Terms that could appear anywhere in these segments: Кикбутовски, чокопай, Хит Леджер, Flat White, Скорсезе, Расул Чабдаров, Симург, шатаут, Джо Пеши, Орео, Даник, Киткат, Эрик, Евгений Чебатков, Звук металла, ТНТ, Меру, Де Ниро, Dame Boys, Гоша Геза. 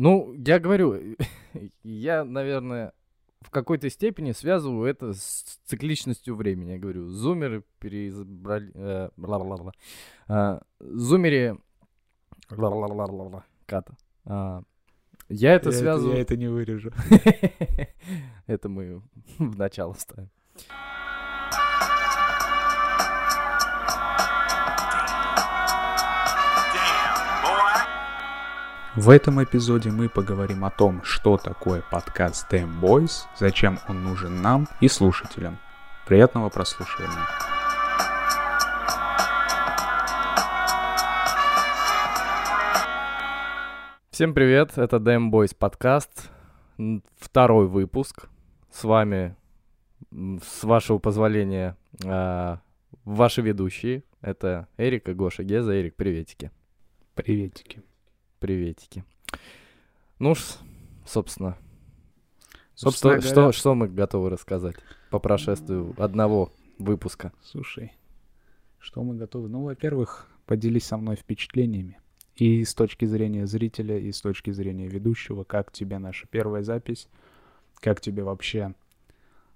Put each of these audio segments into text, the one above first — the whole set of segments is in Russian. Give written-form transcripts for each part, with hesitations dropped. Ну, я говорю, я, наверное, в какой-то степени связываю это с цикличностью времени. Я говорю, зумеры переизобрали... Зумеры... Ката. Я это связываю... Я это не вырежу. Это мы в начало ставим. В этом эпизоде мы поговорим о том, что такое подкаст Dame Boys, зачем он нужен нам и слушателям. Приятного прослушивания. Всем привет, это Dame Boys подкаст, второй выпуск. С вами, с вашего позволения, ваши ведущие. Это Эрик и Гоша Геза. Эрик, приветики. Приветики. Приветики. Ну, собственно что мы готовы рассказать по прошествию одного выпуска? Слушай, что мы готовы? Ну, во-первых, поделись со мной впечатлениями. И с точки зрения зрителя, и с точки зрения ведущего, как тебе наша первая запись, как тебе вообще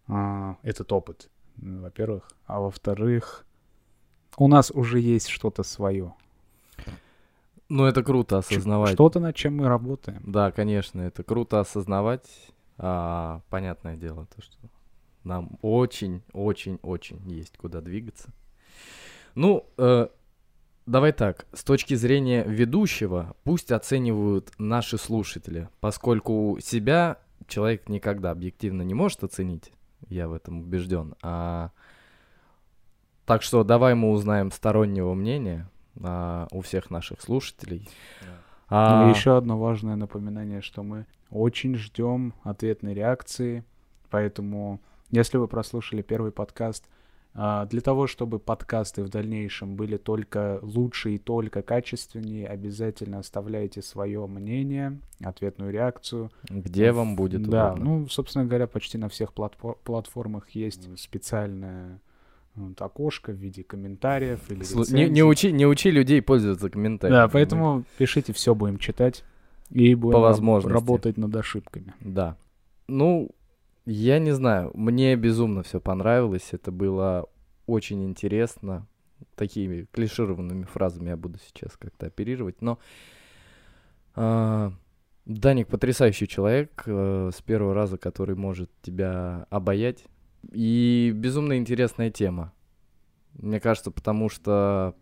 этот опыт, во-первых. А во-вторых, у нас уже есть что-то свое. Ну, это круто осознавать. Что-то, над чем мы работаем. Да, конечно, это круто осознавать. Понятное дело, то, что нам очень-очень-очень есть куда двигаться. Ну, давай так, с точки зрения ведущего, пусть оценивают наши слушатели, поскольку себя человек никогда объективно не может оценить, я в этом убежден. Так что давай мы узнаем стороннего мнения у всех наших слушателей. Ну, еще одно важное напоминание, что мы очень ждем ответной реакции, поэтому, если вы прослушали первый подкаст, для того, чтобы подкасты в дальнейшем были только лучше и только качественнее, обязательно оставляйте свое мнение, ответную реакцию. Где вам будет удобно. Да, ну, собственно говоря, почти на всех платформах есть специальная... Вот, окошко в виде комментариев или рецензий. Не учи людей пользоваться комментариями. Да, поэтому пишите, все будем читать и будем работать над ошибками. Да. Ну, я не знаю, мне безумно все понравилось, это было очень интересно. Такими клишированными фразами я буду сейчас как-то оперировать, но Даник потрясающий человек, с первого раза, который может тебя обаять. И безумно интересная тема, мне кажется, потому что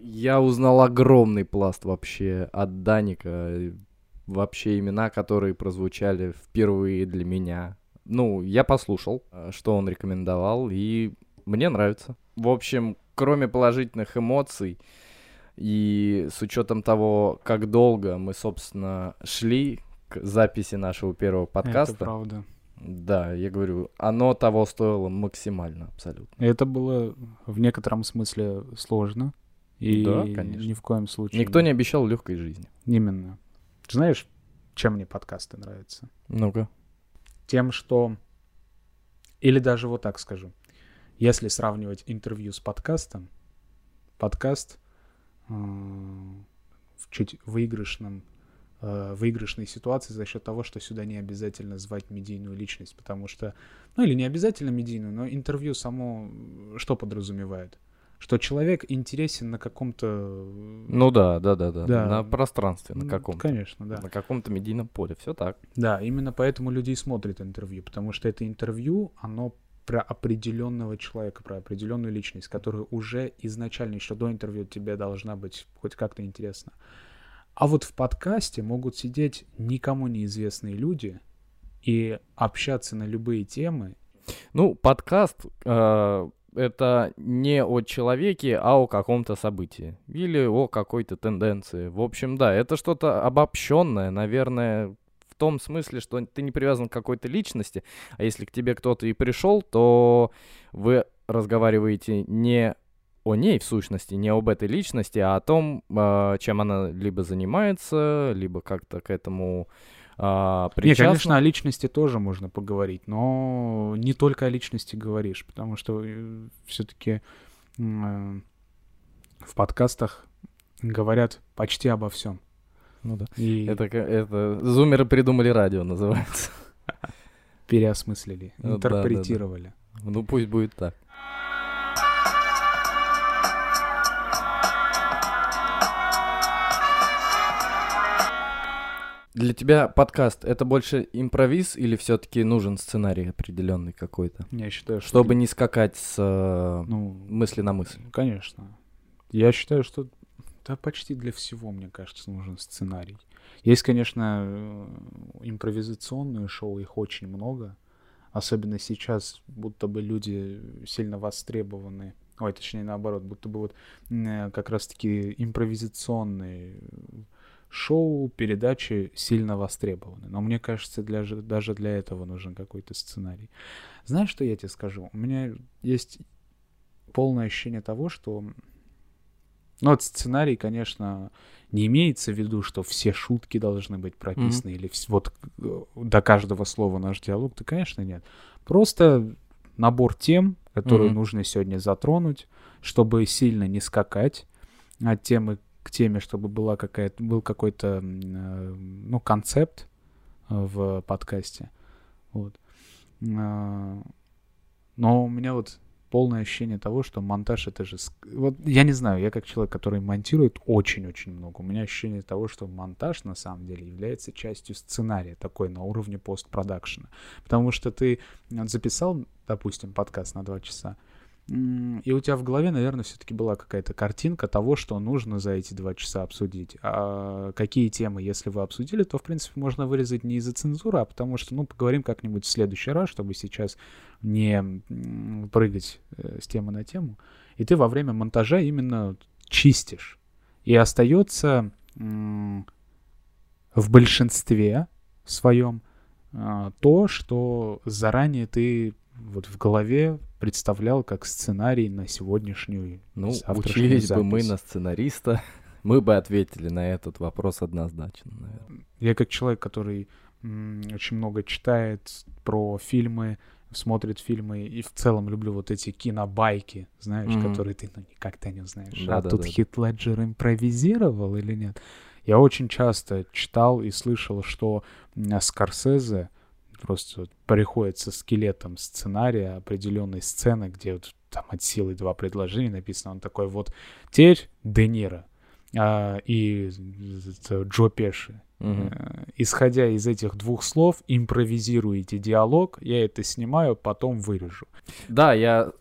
я узнал огромный пласт вообще от Даника, вообще имена, которые прозвучали впервые для меня. Ну, я послушал, что он рекомендовал, и мне нравится. В общем, кроме положительных эмоций и с учетом того, как долго мы, собственно, шли к записи нашего первого подкаста... Это правда. Да, я говорю, оно того стоило максимально, абсолютно. Это было в некотором смысле сложно. И да, конечно. Ни в коем случае. Никто не обещал легкой жизни. Именно. Знаешь, чем мне подкасты нравятся? Ну-ка. Тем, что... Или даже вот так скажу. Если сравнивать интервью с подкастом, подкаст в чуть выигрышной ситуации за счет того, что сюда не обязательно звать медийную личность, потому что, ну или не обязательно медийную, но интервью само что подразумевает? Что человек интересен на каком-то... Ну да, на пространстве, на каком-то. Конечно, да. На каком-то медийном поле, все так. Да, именно поэтому люди и смотрят интервью, потому что это интервью, оно про определенного человека, про определенную личность, которая уже изначально, еще до интервью тебе должна быть хоть как-то интересна. А вот в подкасте могут сидеть никому неизвестные люди и общаться на любые темы. Ну, подкаст это не о человеке, а о каком-то событии или о какой-то тенденции. В общем, да, это что-то обобщенное, наверное, в том смысле, что ты не привязан к какой-то личности, а если к тебе кто-то и пришел, то вы разговариваете не о ней, в сущности, не об этой личности, а о том, чем она либо занимается, либо как-то к этому причастна. Не, конечно, о личности тоже можно поговорить, но не только о личности говоришь, потому что все-таки в подкастах говорят почти обо всем. Ну да. И... Это зумеры придумали радио, называется. Переосмыслили, интерпретировали. Да, да, да. Ну пусть будет так. Для тебя подкаст — это больше импровиз или все-таки нужен сценарий определенный какой-то? Я считаю, что... Чтобы не скакать с мысли на мысль. Конечно. Я считаю, что да, почти для всего, мне кажется, нужен сценарий. Есть, конечно, импровизационные шоу, их очень много. Особенно сейчас, будто бы люди сильно востребованы. Ой, точнее, наоборот, будто бы вот как раз-таки импровизационные... шоу, передачи сильно востребованы. Но мне кажется, даже для этого нужен какой-то сценарий. Знаешь, что я тебе скажу? У меня есть полное ощущение того, что... Ну, вот сценарий, конечно, не имеется в виду, что все шутки должны быть прописаны, или вот до каждого слова наш диалог. Да, конечно, нет. Просто набор тем, которые нужно сегодня затронуть, чтобы сильно не скакать от темы к теме, чтобы был какой-то концепт в подкасте. Вот. Но у меня вот полное ощущение того, что монтаж — это же... Вот я не знаю, я как человек, который монтирует очень-очень много, у меня ощущение того, что монтаж на самом деле является частью сценария, такой на уровне постпродакшена. Потому что ты записал, допустим, подкаст на 2 часа, и у тебя в голове, наверное, все-таки была какая-то картинка того, что нужно за эти 2 часа обсудить. А какие темы, если вы обсудили, то, в принципе, можно вырезать не из-за цензуры, а потому что, поговорим как-нибудь в следующий раз, чтобы сейчас не прыгать с темы на тему. И ты во время монтажа именно чистишь. И остается в большинстве своем то, что заранее ты вот в голове представлял как сценарий на сегодняшнюю завтрашнюю учились запись. Бы мы на сценариста, мы бы ответили на этот вопрос однозначно, наверное. Я как человек, который очень много читает про фильмы, смотрит фильмы и в целом люблю вот эти кинобайки, знаешь, которые ты никогда не узнаешь. Да, тут Хит Леджер импровизировал или нет? Я очень часто читал и слышал, что Скорсезе просто приходит со скелетом сценария определенной сцены, где вот там от силы 2 предложения написано. Он такой: вот теперь Де Ниро и Джо Пеши. Исходя из этих 2 слов, импровизируйте диалог, я это снимаю, потом вырежу. Да, я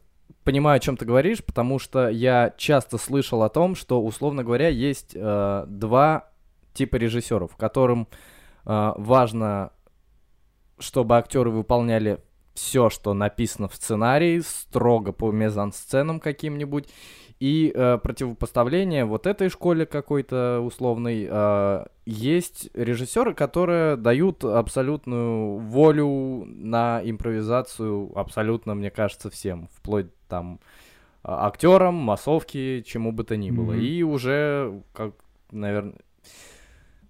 понимаю, о чем ты говоришь, потому что я часто слышал о том, что, условно говоря, есть 2 типа режиссеров, которым важно... чтобы актеры выполняли все, что написано в сценарии, строго по мизансценам каким-нибудь. И противопоставление вот этой школе какой-то условной есть режиссеры, которые дают абсолютную волю на импровизацию абсолютно, мне кажется, всем, вплоть там актерам, массовке, чему бы то ни было. И уже, как, наверное,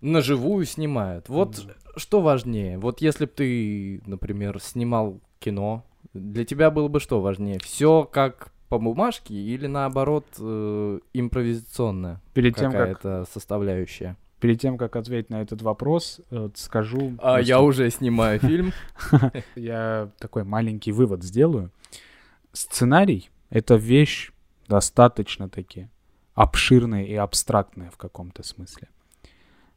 наживую снимают. Вот... Что важнее? Вот если бы ты, например, снимал кино, для тебя было бы что важнее? Все как по бумажке или, наоборот, импровизационная какая-то составляющая? Перед тем, как ответить на этот вопрос, скажу... Я уже снимаю фильм. Я такой маленький вывод сделаю. Сценарий — это вещь достаточно-таки обширная и абстрактная в каком-то смысле.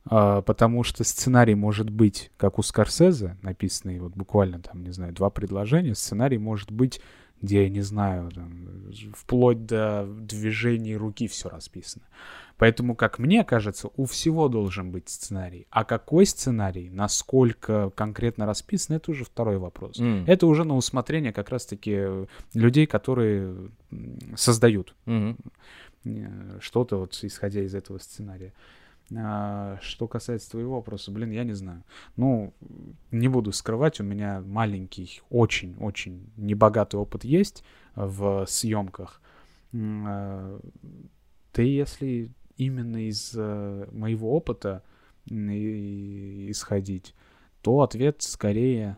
Потому что сценарий может быть, как у Скорсезе, написанный вот буквально там, не знаю, 2 предложения. Сценарий может быть, где, я не знаю, там, вплоть до движений руки все расписано. Поэтому, как мне кажется, у всего должен быть сценарий. А какой сценарий, насколько конкретно расписан, это уже второй вопрос. Это уже на усмотрение как раз-таки людей, которые создают что-то, вот, исходя из этого сценария. Что касается твоего вопроса, я не знаю. Не буду скрывать, у меня маленький, очень-очень небогатый опыт есть в съемках. Ты, если именно из моего опыта исходить, то ответ скорее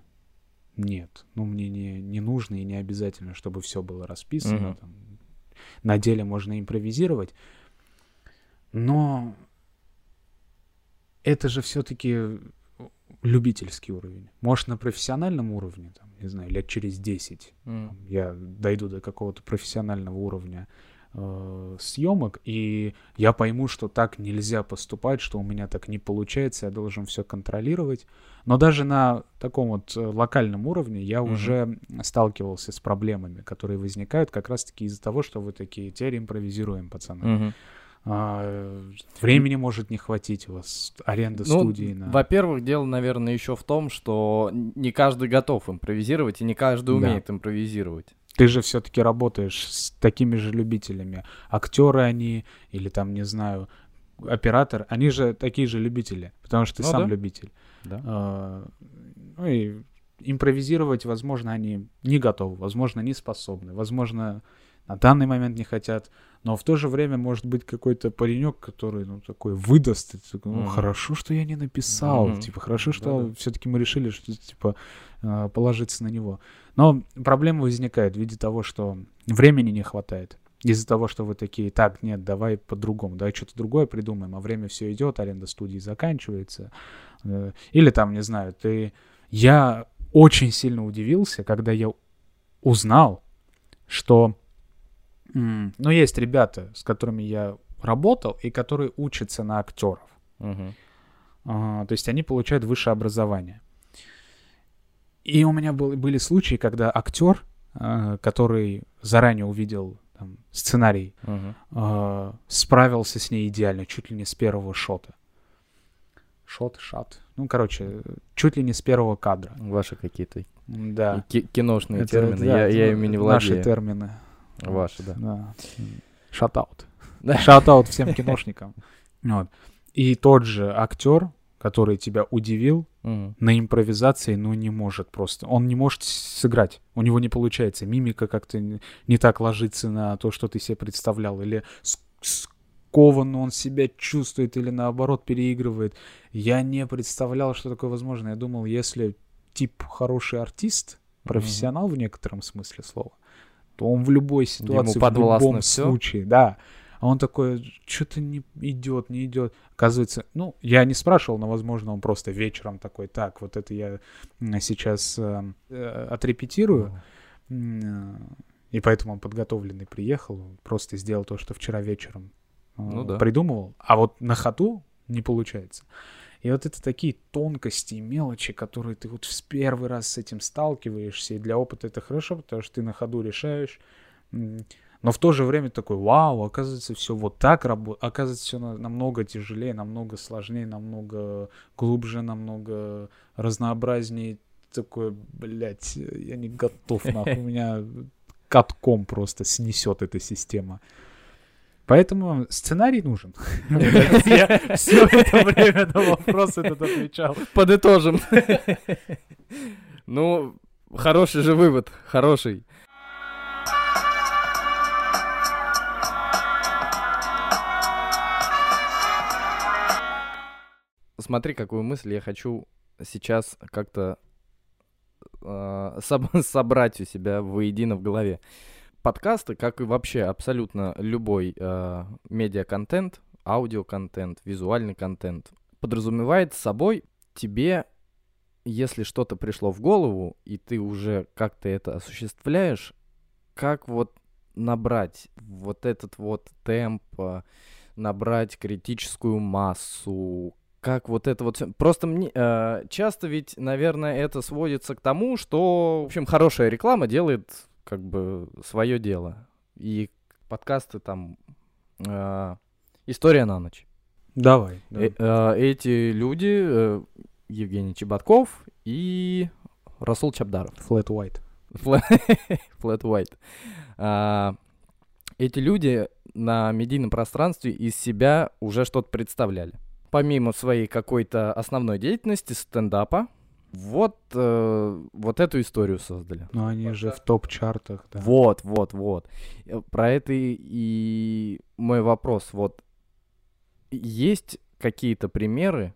нет. Мне не нужно и не обязательно, чтобы все было расписано. Там, на деле можно импровизировать. Но... это же все-таки любительский уровень. Может, на профессиональном уровне, там, не знаю, лет через 10 я дойду до какого-то профессионального уровня съемок, и я пойму, что так нельзя поступать, что у меня так не получается, я должен все контролировать. Но даже на таком вот локальном уровне я уже сталкивался с проблемами, которые возникают как раз-таки из-за того, что вы такие, теперь импровизируем, пацаны. Времени может не хватить у вас, аренда студии. Во-первых, дело, наверное, еще в том, что не каждый готов импровизировать, и не каждый умеет импровизировать. Ты же все-таки работаешь с такими же любителями. Актеры они, или там, не знаю, оператор, они же такие же любители, потому что ты сам любитель. Ну и импровизировать, возможно, они не готовы, возможно, не способны, возможно, на данный момент не хотят, но в то же время может быть какой-то паренек, который, ну, такой выдаст, хорошо, что я не написал, типа, хорошо, что все-таки мы решили, что, типа, положиться на него. Но проблема возникает в виде того, что времени не хватает, из-за того, что вы такие, так, нет, давай по-другому, давай что-то другое придумаем, а время все идет, аренда студии заканчивается, или там, не знаю, я очень сильно удивился, когда я узнал, что но есть ребята, с которыми я работал и которые учатся на актеров. То есть они получают высшее образование. И у меня были случаи, когда актер, который заранее увидел там сценарий, справился с ней идеально, чуть ли не с первого шота. Ну, короче, чуть ли не с первого кадра. Ваши какие-то киношные термины. Я ими не владею. Наши термины. Ваши, да. Шатаут. Шатаут всем киношникам. Вот. И тот же актер, который тебя удивил, на импровизации, ну, не может просто. Он не может сыграть. У него не получается. Мимика как-то не так ложится на то, что ты себе представлял. Или скованно он себя чувствует, или наоборот переигрывает. Я не представлял, что такое возможно. Я думал, если тип хороший артист, профессионал в некотором смысле слова, то он в любой ситуации, в любом случае, А он такой, что-то не идет. Оказывается, ну, я не спрашивал, но, возможно, он просто вечером такой, так, вот это я сейчас отрепетирую, и поэтому он подготовленный приехал, он просто сделал то, что вчера вечером придумывал, а вот на ходу не получается. И вот это такие тонкости и мелочи, которые ты вот в первый раз с этим сталкиваешься, и для опыта это хорошо, потому что ты на ходу решаешь, но в то же время такой, вау, оказывается, все вот так работает, оказывается, все намного тяжелее, намного сложнее, намного глубже, намного разнообразнее, такой, блядь, я не готов, нахуй, у меня катком просто снесет эта система. Поэтому сценарий нужен. Я все это время на вопрос этот отвечал. Подытожим. Ну, хороший же вывод. Хороший. Смотри, какую мысль я хочу сейчас как-то собрать у себя воедино в голове. Подкасты, как и вообще абсолютно любой медиа-контент, аудиоконтент, визуальный контент, подразумевает собой тебе, если что-то пришло в голову, и ты уже как-то это осуществляешь, как вот набрать вот этот вот темп, набрать критическую массу, как вот это вот... Просто мне, часто ведь, наверное, это сводится к тому, что, в общем, хорошая реклама делает... как бы свое дело. И подкасты там... История на ночь. Давай. Эти люди... Евгений Чебатков и Расул Чабдаров. Flat White. Flat White. Эти люди на медийном пространстве из себя уже что-то представляли. Помимо своей какой-то основной деятельности, стендапа, вот эту историю создали. Но они же в топ-чартах, да. Вот. Про это и мой вопрос. Вот есть какие-то примеры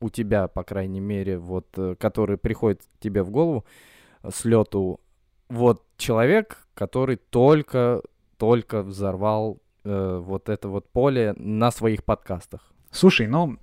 у тебя, по крайней мере, вот, которые приходят тебе в голову с лету? Вот человек, который только взорвал вот это вот поле на своих подкастах. Слушай, ну...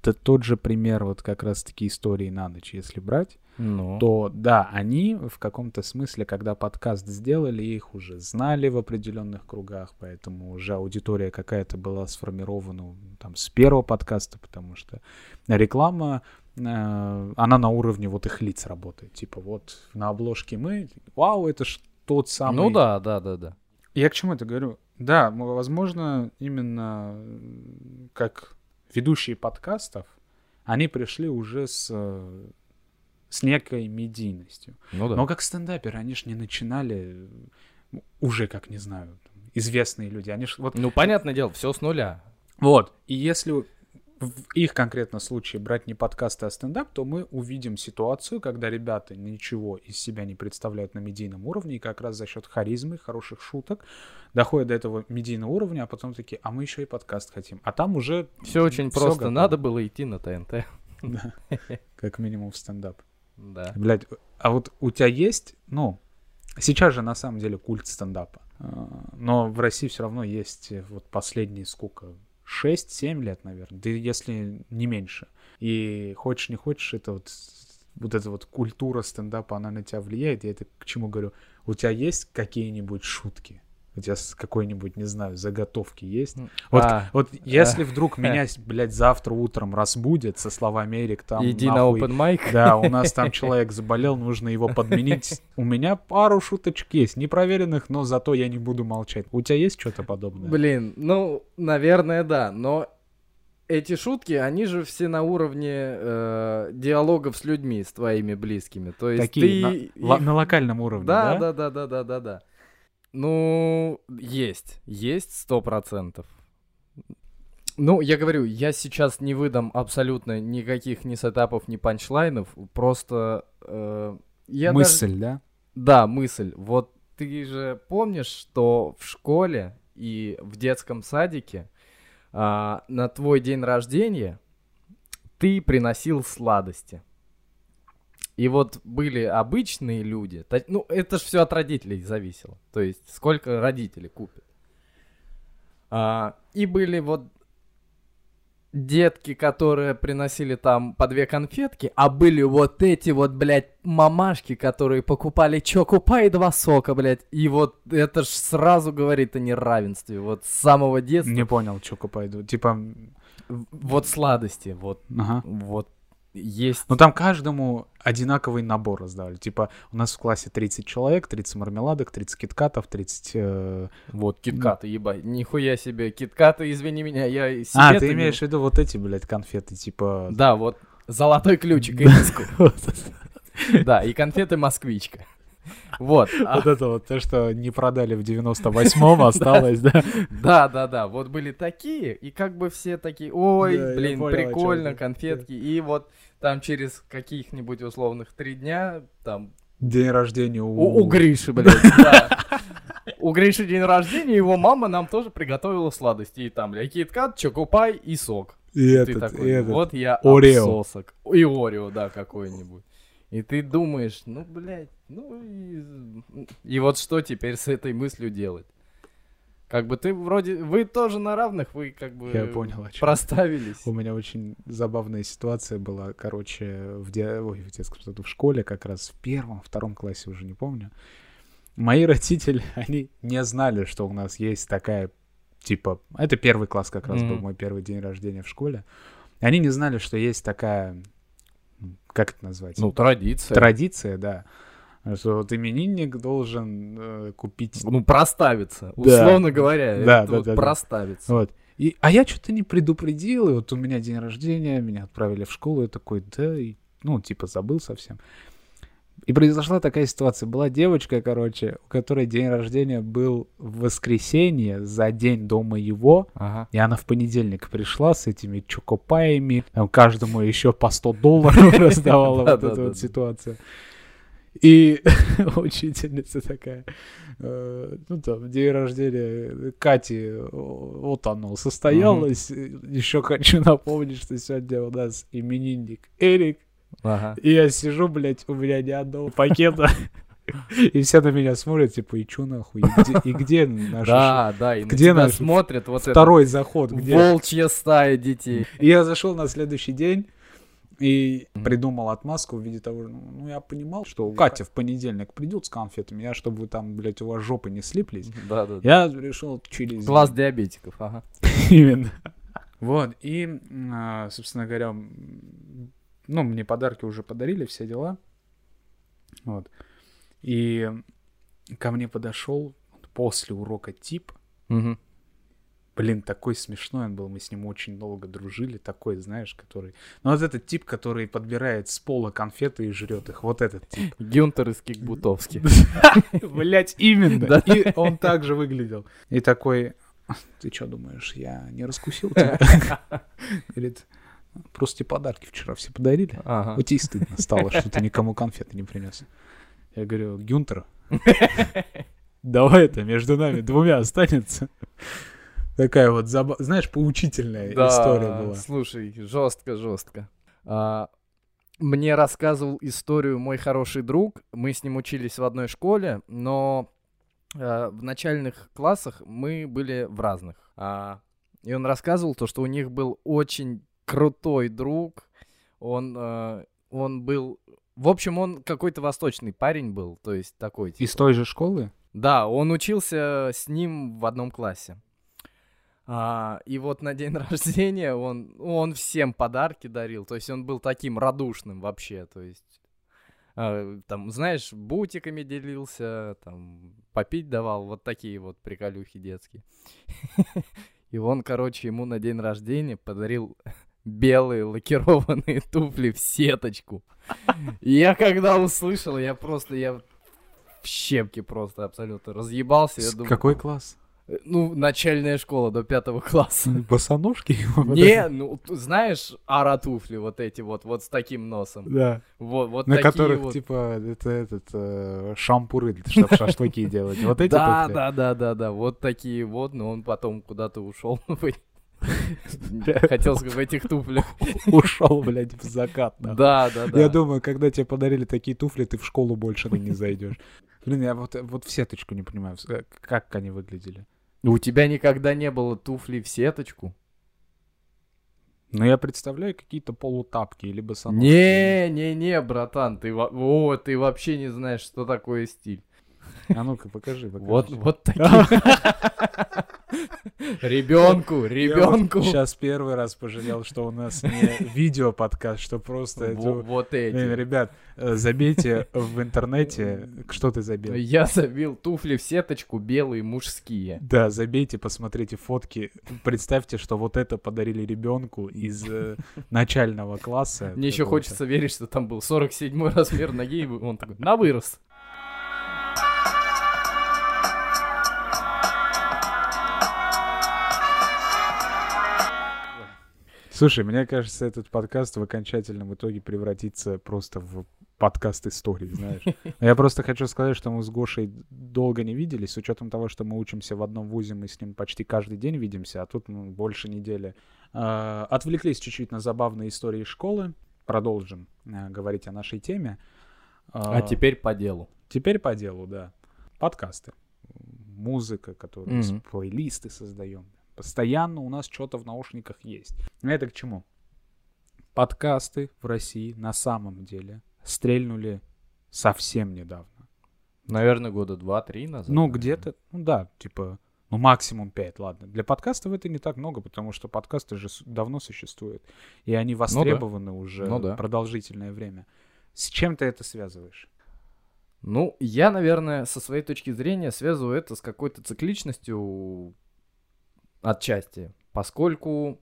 Это тот же пример вот как раз-таки истории на ночь, если брать. Ну. То да, они в каком-то смысле, когда подкаст сделали, их уже знали в определенных кругах, поэтому уже аудитория какая-то была сформирована там с первого подкаста, потому что реклама, она на уровне вот их лиц работает. Типа вот на обложке мы, вау, это ж тот самый... Ну да. Я к чему это говорю? Да, возможно, именно как ведущие подкастов, они пришли уже с некой медийностью. Ну да. Но как стендаперы, они ж не начинали уже, как, не знаю, известные люди. Они ж, вот... Ну, понятное дело, все с нуля. Вот. И если в их конкретном случае брать не подкасты, а стендап, то мы увидим ситуацию, когда ребята ничего из себя не представляют на медийном уровне, и как раз за счет харизмы, хороших шуток доходят до этого медийного уровня, а потом такие, а мы еще и подкаст хотим. А там уже... Все очень просто. Готово. Надо было идти на ТНТ. Да. Как минимум в стендап. Да. Блядь, а вот у тебя есть, ну, сейчас же на самом деле культ стендапа, но в России все равно есть вот последние сколько, 6-7 лет, наверное, да если не меньше. И хочешь не хочешь, это вот эта вот культура стендапа, она на тебя влияет. Я это к чему говорю? У тебя есть какие-нибудь шутки? У тебя какой-нибудь, не знаю, заготовки есть? Вот если вдруг меня, блядь, завтра утром разбудят со словами «Эрик, там иди нахуй, на open mic». Да, у нас там человек заболел, нужно его подменить. У меня пару шуточек есть, непроверенных, но зато я не буду молчать. У тебя есть что-то подобное? Блин, ну, наверное, да, но эти шутки, они же все на уровне диалогов с людьми, с твоими близкими. То есть такие, ты... на локальном уровне, да? Да. Ну, есть 100%. Ну, я говорю, я сейчас не выдам абсолютно никаких ни сетапов, ни панчлайнов, просто... я мысль, даже... да? Да, мысль. Вот ты же помнишь, что в школе и в детском садике на твой день рождения ты приносил сладости? И вот были обычные люди, ну, это же все от родителей зависело, то есть сколько родители купят. И были вот детки, которые приносили там по 2 конфетки, а были вот эти вот, блядь, мамашки, которые покупали чокупа и 2 сока, блядь. И вот это ж сразу говорит о неравенстве, вот с самого детства. Не понял, чокупа и 2, типа... Вот сладости, вот, ага. Вот. Есть. Но там каждому одинаковый набор раздавали. Типа у нас в классе 30 человек, 30 мармеладок, 30 киткатов, 30... Вот киткаты, ебать, нихуя себе. Киткаты, извини меня, я себе... А, ты имеешь в виду вот эти, блядь, конфеты, типа... Да, вот золотой ключик и миску. Да, и конфеты москвичка. Вот. Вот это вот то, что не продали в 98-м, осталось, да? Да. Вот были такие, и как бы все такие, ой, блин, прикольно, конфетки. И вот там через каких-нибудь условных 3 дня, там... День рождения у Гриши, блядь, да. У Гриши день рождения, его мама нам тоже приготовила сладости. И там, блядь, киткат, чокопай и сок. И ты такой, вот я обсосок. И Орео, да, какой-нибудь. И ты думаешь, ну, блядь, ну и вот что теперь с этой мыслью делать? Как бы ты вроде... Вы тоже на равных, вы как бы... Я понял, о чем. Проставились. У меня очень забавная ситуация была, короче, в школе как раз в 1-2 классе, уже не помню. Мои родители, они не знали, что у нас есть такая, типа... Это 1 класс как раз был, мой первый день рождения в школе. Они не знали, что есть такая... Как это назвать? Ну, традиция. Традиция, да. Что вот именинник должен купить... Ну, проставиться, да. Условно говоря. Да, это да, вот да, проставиться. Да. Вот. И, а я что-то не предупредил, и вот у меня день рождения, меня отправили в школу, я такой, да, и, ну, типа забыл совсем. И произошла такая ситуация. Была девочка, короче, у которой день рождения был в воскресенье за день до моего. Ага. И она в понедельник пришла с этими чокопаями. Там каждому еще по $100 раздавала вот эту вот ситуацию. И учительница такая, ну там, день рождения Кати, вот оно, состоялось. Еще хочу напомнить, что сегодня у нас именинник Эрик. Ага. И я сижу, блядь, у меня ни одного пакета И все на меня смотрят, типа, и чё нахуй? И где наш... Да, да, и где на тебя смотрят вот второй этот заход? Где? Волчья стая детей. И я зашел на следующий день и придумал отмазку в виде того, ну, я понимал, что Катя в понедельник придет с конфетами, я, чтобы вы там, блядь, у вас жопы не слиплись, да, да, я решил через... Класс диабетиков, ага. Именно. Вот, и, собственно говоря, ну, мне подарки уже подарили, все дела. Вот. И ко мне подошел после урока тип. Угу. Блин, такой смешной он был, мы с ним очень долго дружили, такой, знаешь, который... Ну, вот этот тип, который подбирает с пола конфеты и жрет их, вот этот тип. Гюнтер из Кикбутовски. Блять, именно. И он так же выглядел. И такой, ты что думаешь, я не раскусил тебя? Говорит, просто тебе подарки вчера все подарили. Вот тебе стыдно стало, что ты никому конфеты не принес. Я говорю, Гюнтер, давай это между нами двумя останется. Такая вот, знаешь, поучительная история была. Слушай, жестко. Мне рассказывал историю мой хороший друг. Мы с ним учились в одной школе, но в начальных классах мы были в разных. И он рассказывал то, что у них был очень крутой друг. Он был... В общем, он какой-то восточный парень был, то есть такой... Типа. Из той же школы? Да, он учился с ним в одном классе. И вот на день рождения он всем подарки дарил, то есть он был таким радушным вообще, то есть, там, знаешь, бутиками делился, там, попить давал, вот такие вот приколюхи детские. И он, короче, ему на день рождения подарил... белые лакированные туфли в сеточку. И я когда услышал, я в щепки просто абсолютно разъебался. Я думаю, какой класс? Ну, начальная школа, до 5 класса. Босоножки? Не, ну, знаешь, ара-туфли вот эти вот с таким носом. Да. Вот на такие которых, вот... типа, это шампуры, чтобы шашлыки делать. Вот эти туфли? Да, вот такие вот, но он потом куда-то ушел. Хотелось бы в этих туфлях. Ушел, блядь, в закат. Да. Я думаю, когда тебе подарили такие туфли, ты в школу больше не зайдешь. Блин, я вот в сеточку не понимаю, как они выглядели. У тебя никогда не было туфли в сеточку? Ну, я представляю какие-то полутапки или босоножки. Не, братан, ты вообще не знаешь, что такое стиль. А ну-ка, покажи. Вот такие. Ребенку. Сейчас первый раз пожалел, что у нас не видео-подкаст, что просто... Вот эти. Ребят, забейте в интернете. Что ты забил? Я забил туфли в сеточку белые мужские. Да, забейте, посмотрите фотки. Представьте, что вот это подарили ребенку из начального класса. Мне еще хочется верить, что там был 47-й размер ноги, и он такой, на вырос. Слушай, мне кажется, этот подкаст в окончательном итоге превратится просто в подкаст истории, знаешь. Но я просто хочу сказать, что мы с Гошей долго не виделись, с учетом того, что мы учимся в одном вузе, мы с ним почти каждый день видимся, а тут мы больше недели. Отвлеклись чуть-чуть на забавные истории школы, продолжим говорить о нашей теме. А теперь по делу. Теперь по делу, да. Подкасты, музыка, которую плейлисты создаем. Постоянно у нас что-то в наушниках есть. Это к чему? Подкасты в России на самом деле стрельнули совсем недавно. Наверное, года 2-3 назад. Ну, где-то, максимум 5, ладно. Для подкастов это не так много, потому что подкасты же давно существуют. И они востребованы уже продолжительное время. С чем ты это связываешь? Ну, я, наверное, со своей точки зрения связываю это с какой-то цикличностью... Отчасти, поскольку,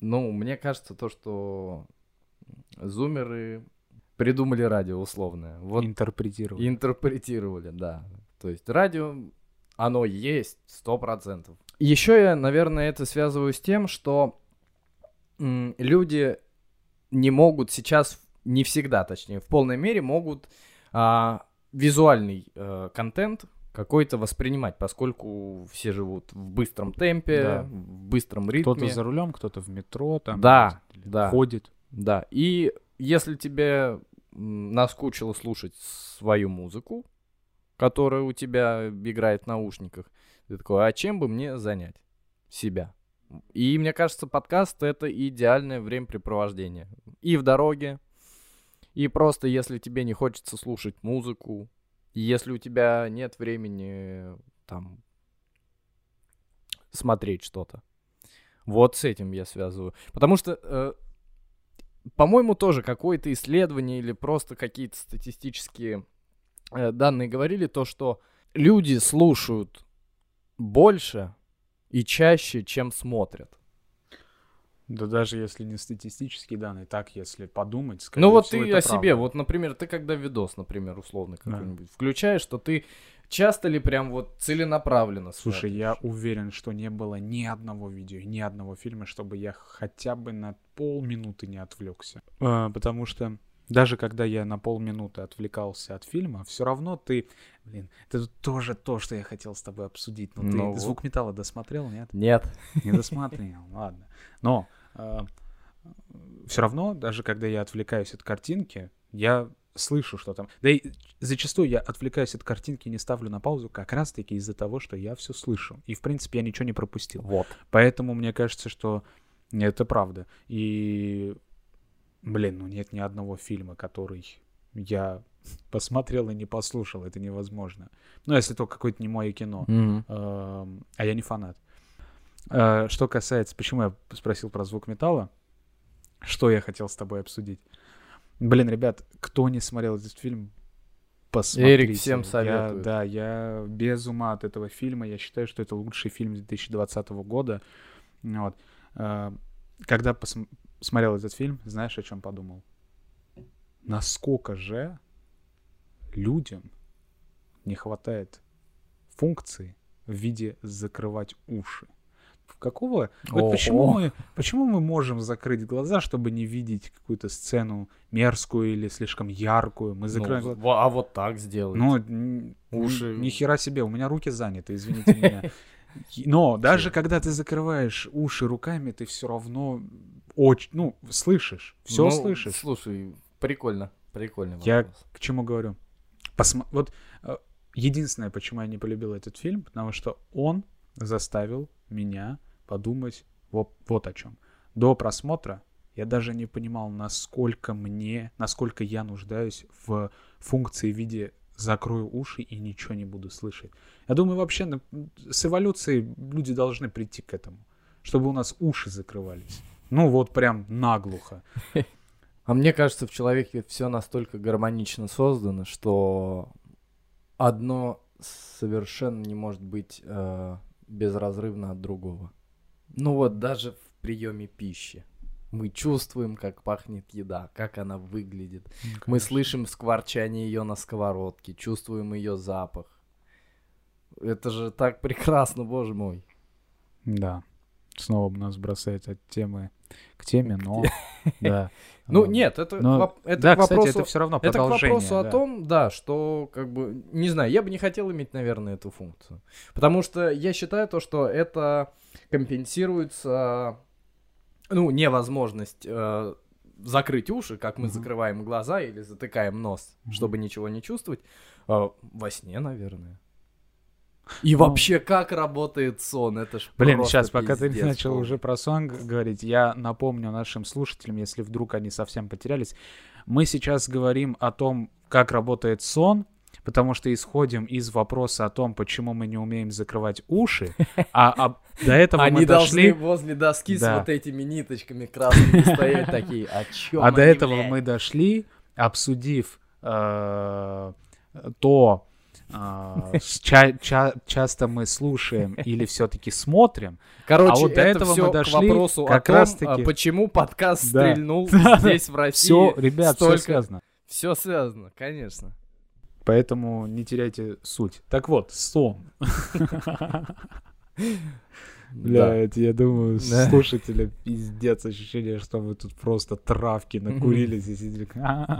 мне кажется, то, что зумеры придумали радио условное. Вот интерпретировали. Интерпретировали, да. То есть радио, оно есть 100%. Еще я, наверное, это связываю с тем, что люди не могут сейчас, не всегда, точнее, в полной мере могут визуальный контент какой-то воспринимать, поскольку все живут в быстром темпе, да. В быстром ритме. Кто-то за рулем, кто-то в метро, там ходит. Да. И если тебе наскучило слушать свою музыку, которая у тебя играет в наушниках. Ты такой, а чем бы мне занять себя? И мне кажется, подкаст — это идеальное времяпрепровождение. И в дороге, и просто если тебе не хочется слушать музыку, и если у тебя нет времени там смотреть что-то. Вот с этим я связываю. Потому что, по-моему, тоже какое-то исследование или просто какие-то статистические данные говорили то, что люди слушают больше и чаще, чем смотрят. Да даже если не статистические данные, так если подумать, скорее всего, это правда. Ну вот ты о себе, вот, например, ты когда видос, например, условно какой-нибудь включаешь, то ты часто ли прям вот целенаправленно смотришь? Слушай, я уверен, что не было ни одного видео, ни одного фильма, чтобы я хотя бы на полминуты не отвлекся. Потому что даже когда я на полминуты отвлекался от фильма, все равно ты... Блин, это тоже то, что я хотел с тобой обсудить. Но ты вот. Звук металла досмотрел, нет? Нет. Не досмотрел, ладно. Но... все равно, даже когда я отвлекаюсь от картинки, я слышу, что там... Да и зачастую я отвлекаюсь от картинки и не ставлю на паузу как раз-таки из-за того, что я все слышу. И, в принципе, я ничего не пропустил. Вот. Поэтому мне кажется, что это правда. И, блин, ну нет ни одного фильма, который я посмотрел и не послушал. Это невозможно. Ну, если только какое-то не мое кино. Mm-hmm. А я не фанат. Что касается... Почему я спросил про звук металла? Что я хотел с тобой обсудить? Блин, ребят, кто не смотрел этот фильм, посмотрите. Эрик всем советую. Я без ума от этого фильма. Я считаю, что это лучший фильм 2020 года. Вот. Когда смотрел этот фильм, знаешь, о чем подумал? Насколько же людям не хватает функции в виде закрывать уши? Какого? Вот почему мы можем закрыть глаза, чтобы не видеть какую-то сцену мерзкую или слишком яркую? Мы закрываем глаза. А вот так сделать? Ну, уши. Ни хера себе, у меня руки заняты, извините меня. Но даже когда ты закрываешь уши руками, ты все равно очень, слышишь, все слышишь. Слушай, прикольно. Я к чему говорю? Вот единственное, почему я не полюбил этот фильм, потому что он заставил меня подумать вот о чем. До просмотра я даже не понимал, насколько я нуждаюсь в функции в виде закрою уши и ничего не буду слышать. Я думаю, вообще с эволюцией люди должны прийти к этому, чтобы у нас уши закрывались. Прям наглухо. А мне кажется, в человеке все настолько гармонично создано, что одно совершенно не может быть... безразрывно от другого. Даже в приеме пищи. Мы чувствуем, как пахнет еда, как она выглядит. Конечно. Мы слышим скворчание ее на сковородке, чувствуем ее запах. Это же так прекрасно, боже мой. Да. Снова нас бросает от темы к теме, но... Да. Нет, это к вопросу о том, да, что, как бы, не знаю, я бы не хотел иметь, наверное, эту функцию. Потому что я считаю то, что это компенсируется, невозможность закрыть уши, как мы закрываем глаза или затыкаем нос, чтобы ничего не чувствовать, во сне, наверное. И вообще, как работает сон, это ж просто пиздец. Сейчас, пока ты не начал уже про сон говорить, я напомню нашим слушателям, если вдруг они совсем потерялись, мы сейчас говорим о том, как работает сон, потому что исходим из вопроса о том, почему мы не умеем закрывать уши, а до этого мы дошли... Они должны возле доски с вот этими ниточками красными стоять такие, о чём они, блядь? А до этого мы дошли, обсудив то... Часто мы слушаем или все-таки смотрим. Короче, а вот до этого мы дошли к вопросу как о том, почему подкаст стрельнул здесь, в России. Все, ребят, все связано. Все связано, конечно. Поэтому не теряйте суть. Так вот, сон. Блядь, я думаю, слушатели, пиздец, ощущение, что вы тут просто травки накурились и сидели.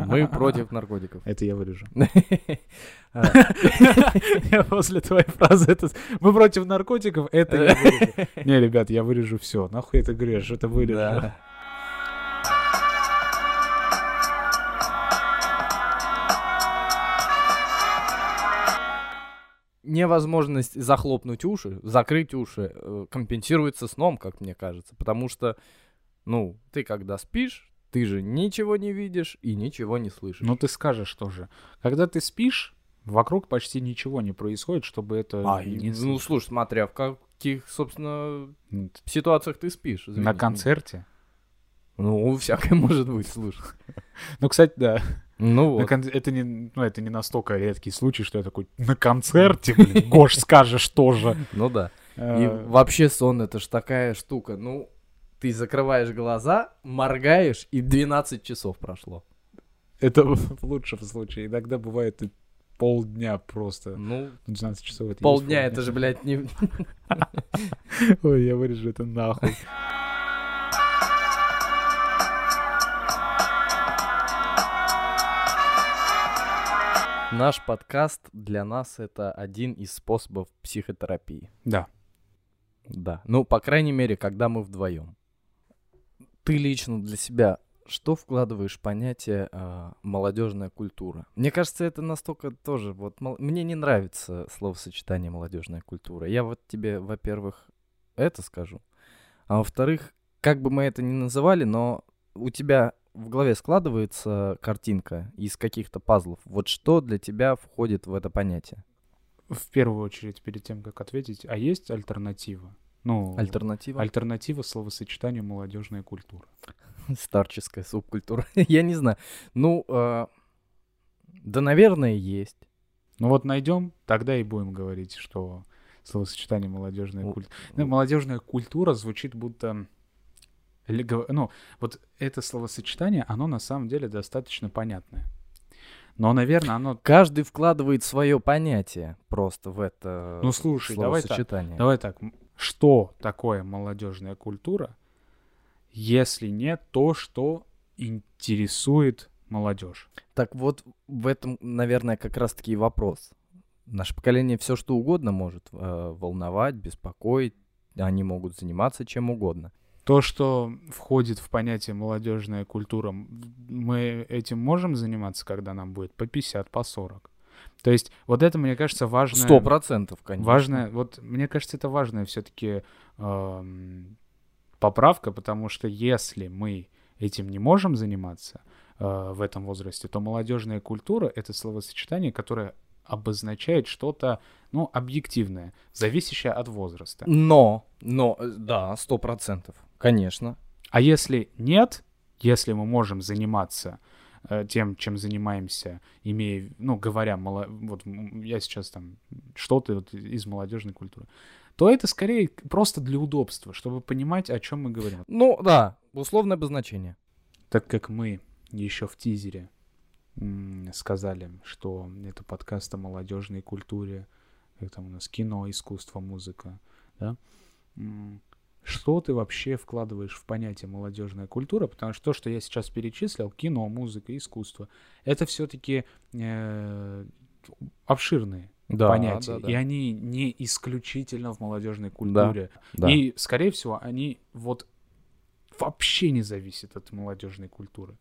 Мы против наркотиков. Это я вырежу. После твоей фразы мы против наркотиков, это я вырежу. Не, ребят, я вырежу все. Нахуй это грешь, это вырежу. невозможность захлопнуть уши, закрыть уши, компенсируется сном, как мне кажется. Потому что, ну, ты когда спишь, ты же ничего не видишь и ничего не слышишь. Ну, ты скажешь тоже. Когда ты спишь, вокруг почти ничего не происходит, чтобы это... Ну, слушай, смотря в каких, собственно, ситуациях ты спишь. Извините. На концерте? Ну, всякое может быть, слушай. Ну, кстати, да. Ну вот. Это не настолько редкий случай, что я такой, на концерте, блин, Гош, скажешь тоже. Ну да. И вообще сон, это ж такая штука. Ну, ты закрываешь глаза, моргаешь, и 12 часов прошло. Это в лучшем случае. Иногда бывает и полдня просто. Ну, 12 часов это... Полдня, это же, блядь, не... Ой, я вырежу это нахуй. Наш подкаст для нас — это один из способов психотерапии. Да. Да. Ну, по крайней мере, когда мы вдвоем. Ты лично для себя что вкладываешь в понятие молодежная культура? Мне кажется, это настолько тоже... Мне не нравится словосочетание молодежная культура. Я вот тебе, во-первых, это скажу. А во-вторых, как бы мы это ни называли, но у тебя... в голове складывается картинка из каких-то пазлов. Вот что для тебя входит в это понятие? В первую очередь, перед тем, как ответить, а есть альтернатива? Ну, альтернатива? Альтернатива словосочетанию молодежная культура. Старческая субкультура. Я не знаю. Ну, да, наверное, есть. Ну вот найдем, тогда и будем говорить, что словосочетание молодежная культура. Молодежная культура звучит будто... Ну, вот это словосочетание, оно на самом деле достаточно понятное. Но, наверное, оно... Каждый вкладывает свое понятие просто в это словосочетание. Ну, слушай, давай так. Что такое молодежная культура, если не то, что интересует молодежь? Так вот, в этом, наверное, как раз-таки и вопрос. Наше поколение все что угодно может волновать, беспокоить. Они могут заниматься чем угодно. То, что входит в понятие молодежная культура, мы этим можем заниматься, когда нам будет по 50, по 40. То есть вот это, мне кажется, важное... 100%, конечно. Важное, вот, мне кажется, это важная все-таки поправка, потому что если мы этим не можем заниматься в этом возрасте, то молодежная культура — это словосочетание, которое обозначает что-то, ну, объективное, зависящее от возраста. Но, да, 100%. Конечно. А если нет, если мы можем заниматься тем, чем занимаемся, имея, ну, говоря, вот я сейчас там что-то вот из молодежной культуры, то это скорее просто для удобства, чтобы понимать, о чем мы говорим. Ну, да, условное обозначение. Так как мы еще в тизере сказали, что это подкаст о молодежной культуре, как там у нас кино, искусство, музыка, да? Что ты вообще вкладываешь в понятие молодежная культура? Потому что то, что я сейчас перечислил, кино, музыка, искусство, это все-таки обширные понятия. Да. И они не исключительно в молодежной культуре. Да. И, скорее всего, они вот вообще не зависят от молодежной культуры.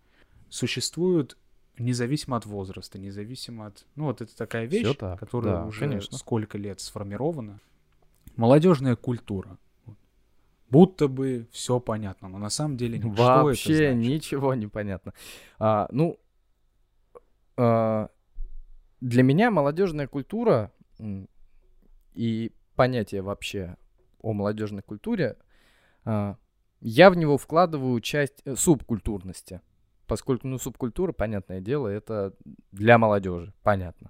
Существуют независимо от возраста, независимо от... Ну, вот это такая вещь, так, которая, да, уже, конечно, сколько лет сформирована. Молодежная культура. Будто бы все понятно, но на самом деле ничего это значит. Вообще ничего не понятно. Для меня молодежная культура и понятие вообще о молодежной культуре, я в него вкладываю часть субкультурности. Поскольку, ну, субкультура, понятное дело, это для молодежи, понятно.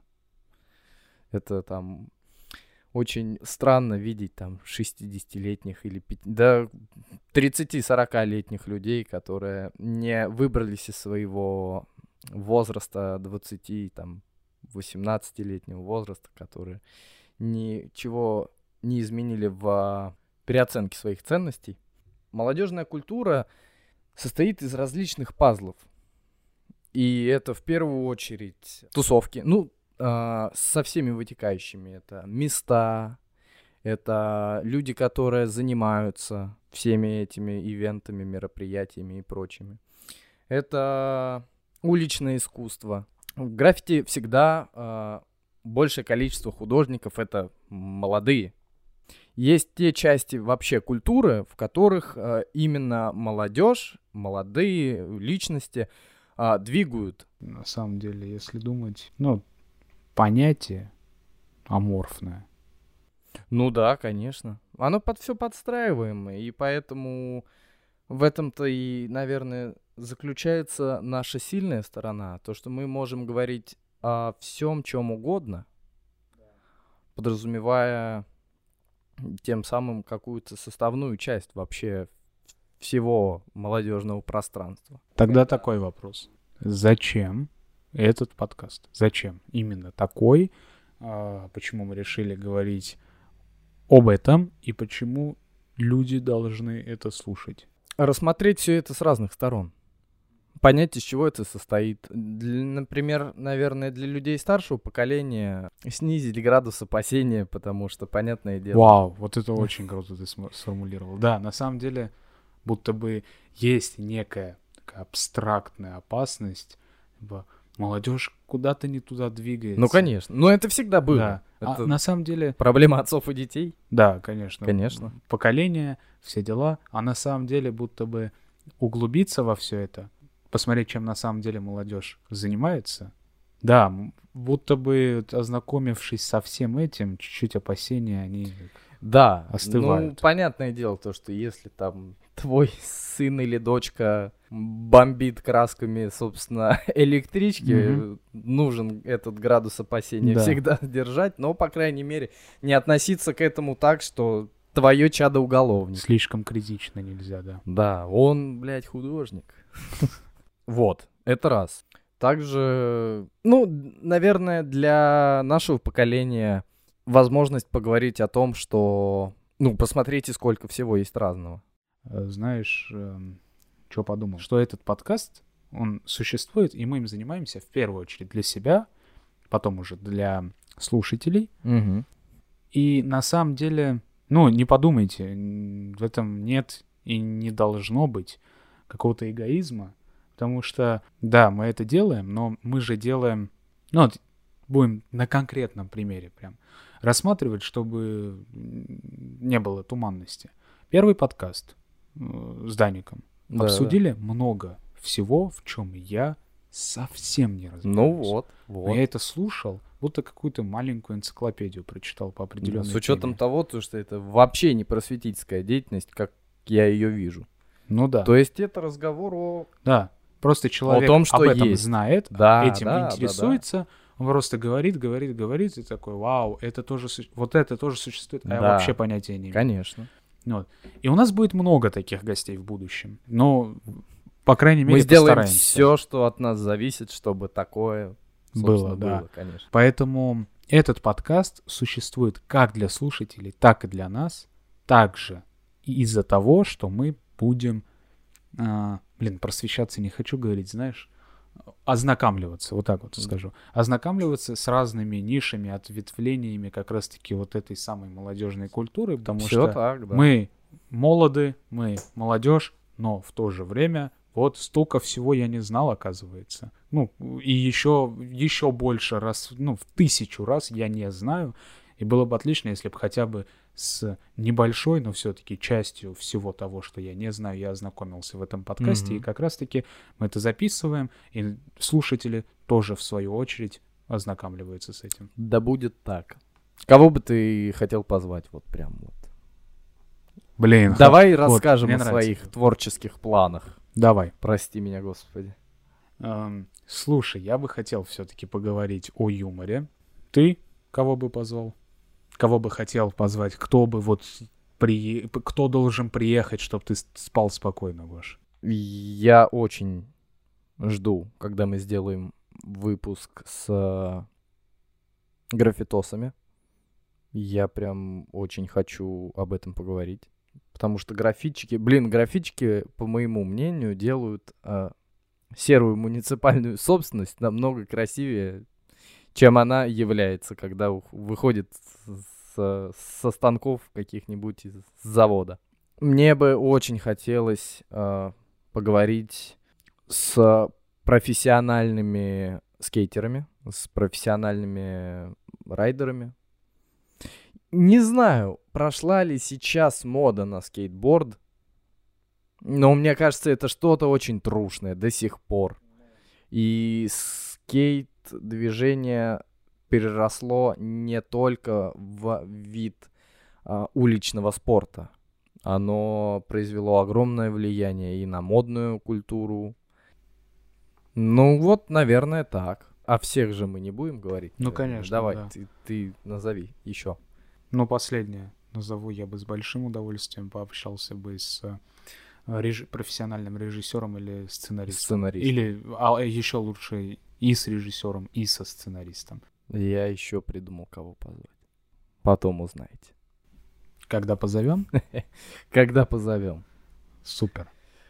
Это там очень странно видеть там 60-летних или 30-40-летних людей, которые не выбрались из своего возраста 20, там, 18-летнего возраста, которые ничего не изменили в переоценке своих ценностей. Молодежная культура состоит из различных пазлов. И это в первую очередь тусовки, ну, со всеми вытекающими. Это места, это люди, которые занимаются всеми этими ивентами, мероприятиями и прочими. Это уличное искусство. В граффити всегда большее количество художников — это молодые. Есть те части вообще культуры, в которых именно молодежь, молодые личности двигают. На самом деле, если думать, понятие аморфное. Ну да, конечно. Оно все подстраиваемое, и поэтому в этом-то и, наверное, заключается наша сильная сторона, то, что мы можем говорить о всем, чем угодно, подразумевая тем самым какую-то составную часть вообще всего молодежного пространства. Тогда такой вопрос. Зачем этот подкаст? Зачем именно такой? Почему мы решили говорить об этом и почему люди должны это слушать? Рассмотреть все это с разных сторон. Понять, из чего это состоит. Например, наверное, для людей старшего поколения снизить градус опасения, потому что, понятное дело... Вау, вот это очень круто ты сформулировал. Да, на самом деле, будто бы есть некая такая абстрактная опасность, типа молодежь куда-то не туда двигается. Ну, конечно. Но это всегда было. Да. Это на самом деле... Проблема отцов и детей. Да, конечно. Конечно. Поколение, все дела. А на самом деле, будто бы углубиться во все это, посмотреть, чем на самом деле молодежь занимается. Да, будто бы ознакомившись со всем этим, чуть-чуть опасения, они остывают. Ну, понятное дело, то, что если там твой сын или дочка бомбит красками, собственно, электрички, нужен этот градус опасения всегда держать, но, по крайней мере, не относиться к этому так, что... Твое чадо уголовник. Слишком критично нельзя, да. Да, он, художник. Вот, это раз. Также, наверное, для нашего поколения возможность поговорить о том, что... Посмотрите, сколько всего есть разного. Знаешь, что подумал? Что этот подкаст, он существует, и мы им занимаемся в первую очередь для себя, потом уже для слушателей. Угу. И на самом деле... не подумайте, в этом нет и не должно быть какого-то эгоизма, потому что, да, мы это делаем, но мы же делаем, будем на конкретном примере прям рассматривать, чтобы не было туманности. Первый подкаст с Даником обсудили много всего, в чем я совсем не разбираюсь. Но я это слушал, будто какую-то маленькую энциклопедию прочитал по определенной теме. С учетом того, что это вообще не просветительская деятельность, как я ее вижу. То есть это разговор о... Да, просто человек том, что об этом есть. Знает, этим интересуется, он просто говорит, и такой, вау, это тоже существует, а я вообще понятия не имею. Конечно. И у нас будет много таких гостей в будущем, но... По крайней мере, мы сделаем все, что от нас зависит, чтобы такое было, конечно. Поэтому этот подкаст существует как для слушателей, так и для нас. Также из-за того, что мы будем, просвещаться не хочу говорить, знаешь, ознакомливаться, вот так вот скажу, ознакомливаться с разными нишами, ответвлениями как раз-таки вот этой самой молодежной культуры, потому что мы молоды, мы молодежь, но в то же время... Вот столько всего я не знал, оказывается. И еще больше раз, в 1000 раз я не знаю. И было бы отлично, если бы хотя бы с небольшой, но все-таки частью всего того, что я не знаю, я ознакомился в этом подкасте. Mm-hmm. И как раз-таки мы это записываем, и слушатели тоже, в свою очередь, ознакомливаются с этим. Да будет так. Кого бы ты хотел позвать вот прям вот? Давай расскажем о своих творческих планах. Давай. Прости меня, Господи. Слушай, я бы хотел все-таки поговорить о юморе. Ты кого бы позвал? Кого бы хотел позвать? Кто должен приехать, чтобы ты спал спокойно, Гош? Я очень жду, когда мы сделаем выпуск с граффитосами. Я прям очень хочу об этом поговорить. Потому что граффитчики, по моему мнению, делают серую муниципальную собственность намного красивее, чем она является, когда выходит со станков каких-нибудь из завода. Мне бы очень хотелось поговорить с профессиональными скейтерами, с профессиональными райдерами. Не знаю, прошла ли сейчас мода на скейтборд, но мне кажется, это что-то очень трушное до сих пор. И скейт-движение переросло не только в вид уличного спорта. Оно произвело огромное влияние и на модную культуру. Ну вот, наверное, так. О всех же мы не будем говорить. Ну, конечно. Давай, да. ты назови еще. Ну, последнее назову. Я бы с большим удовольствием пообщался бы с профессиональным режиссером или сценаристом. Или еще лучше и с режиссером, и со сценаристом. Я еще придумал, кого позвать. Потом узнаете. Когда позовем? Когда позовем. Супер.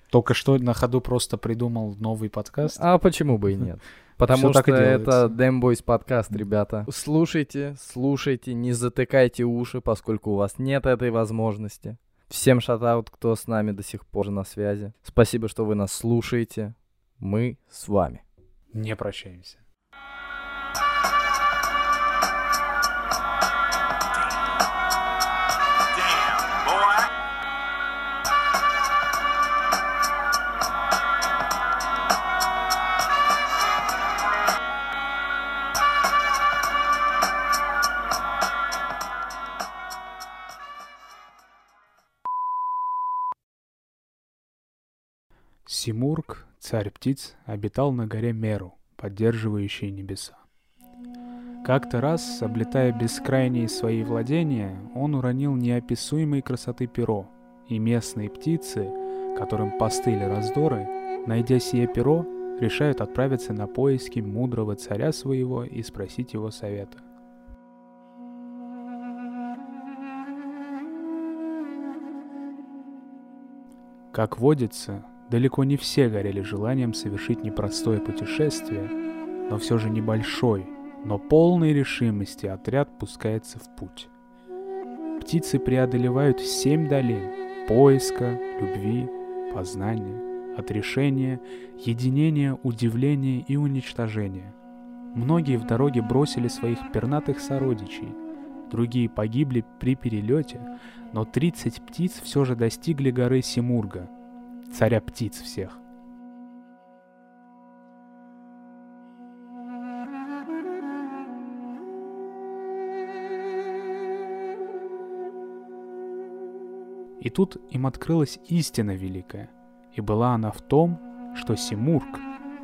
Только что на ходу просто придумал новый подкаст. А почему бы и нет? Потому что это Dame Boys подкаст, ребята. Слушайте, не затыкайте уши, поскольку у вас нет этой возможности. Всем шатаут, кто с нами до сих пор на связи. Спасибо, что вы нас слушаете. Мы с вами. Не прощаемся. Симург, царь птиц, обитал на горе Меру, поддерживающей небеса. Как-то раз, облетая бескрайние свои владения, он уронил неописуемой красоты перо, и местные птицы, которым постыли раздоры, найдя сие перо, решают отправиться на поиски мудрого царя своего и спросить его совета. Как водится, далеко не все горели желанием совершить непростое путешествие, но все же небольшой, но полной решимости отряд пускается в путь. Птицы преодолевают 7 долин поиска, любви, познания, отрешения, единения, удивления и уничтожения. Многие в дороге бросили своих пернатых сородичей, другие погибли при перелете, но 30 птиц все же достигли горы Симурга, царя птиц всех. И тут им открылась истина великая, и была она в том, что Симург,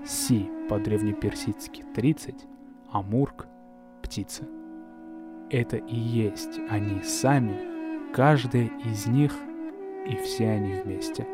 Си по-древнеперсидски 30, а Мург — птица. Это и есть они сами, каждая из них, и все они вместе.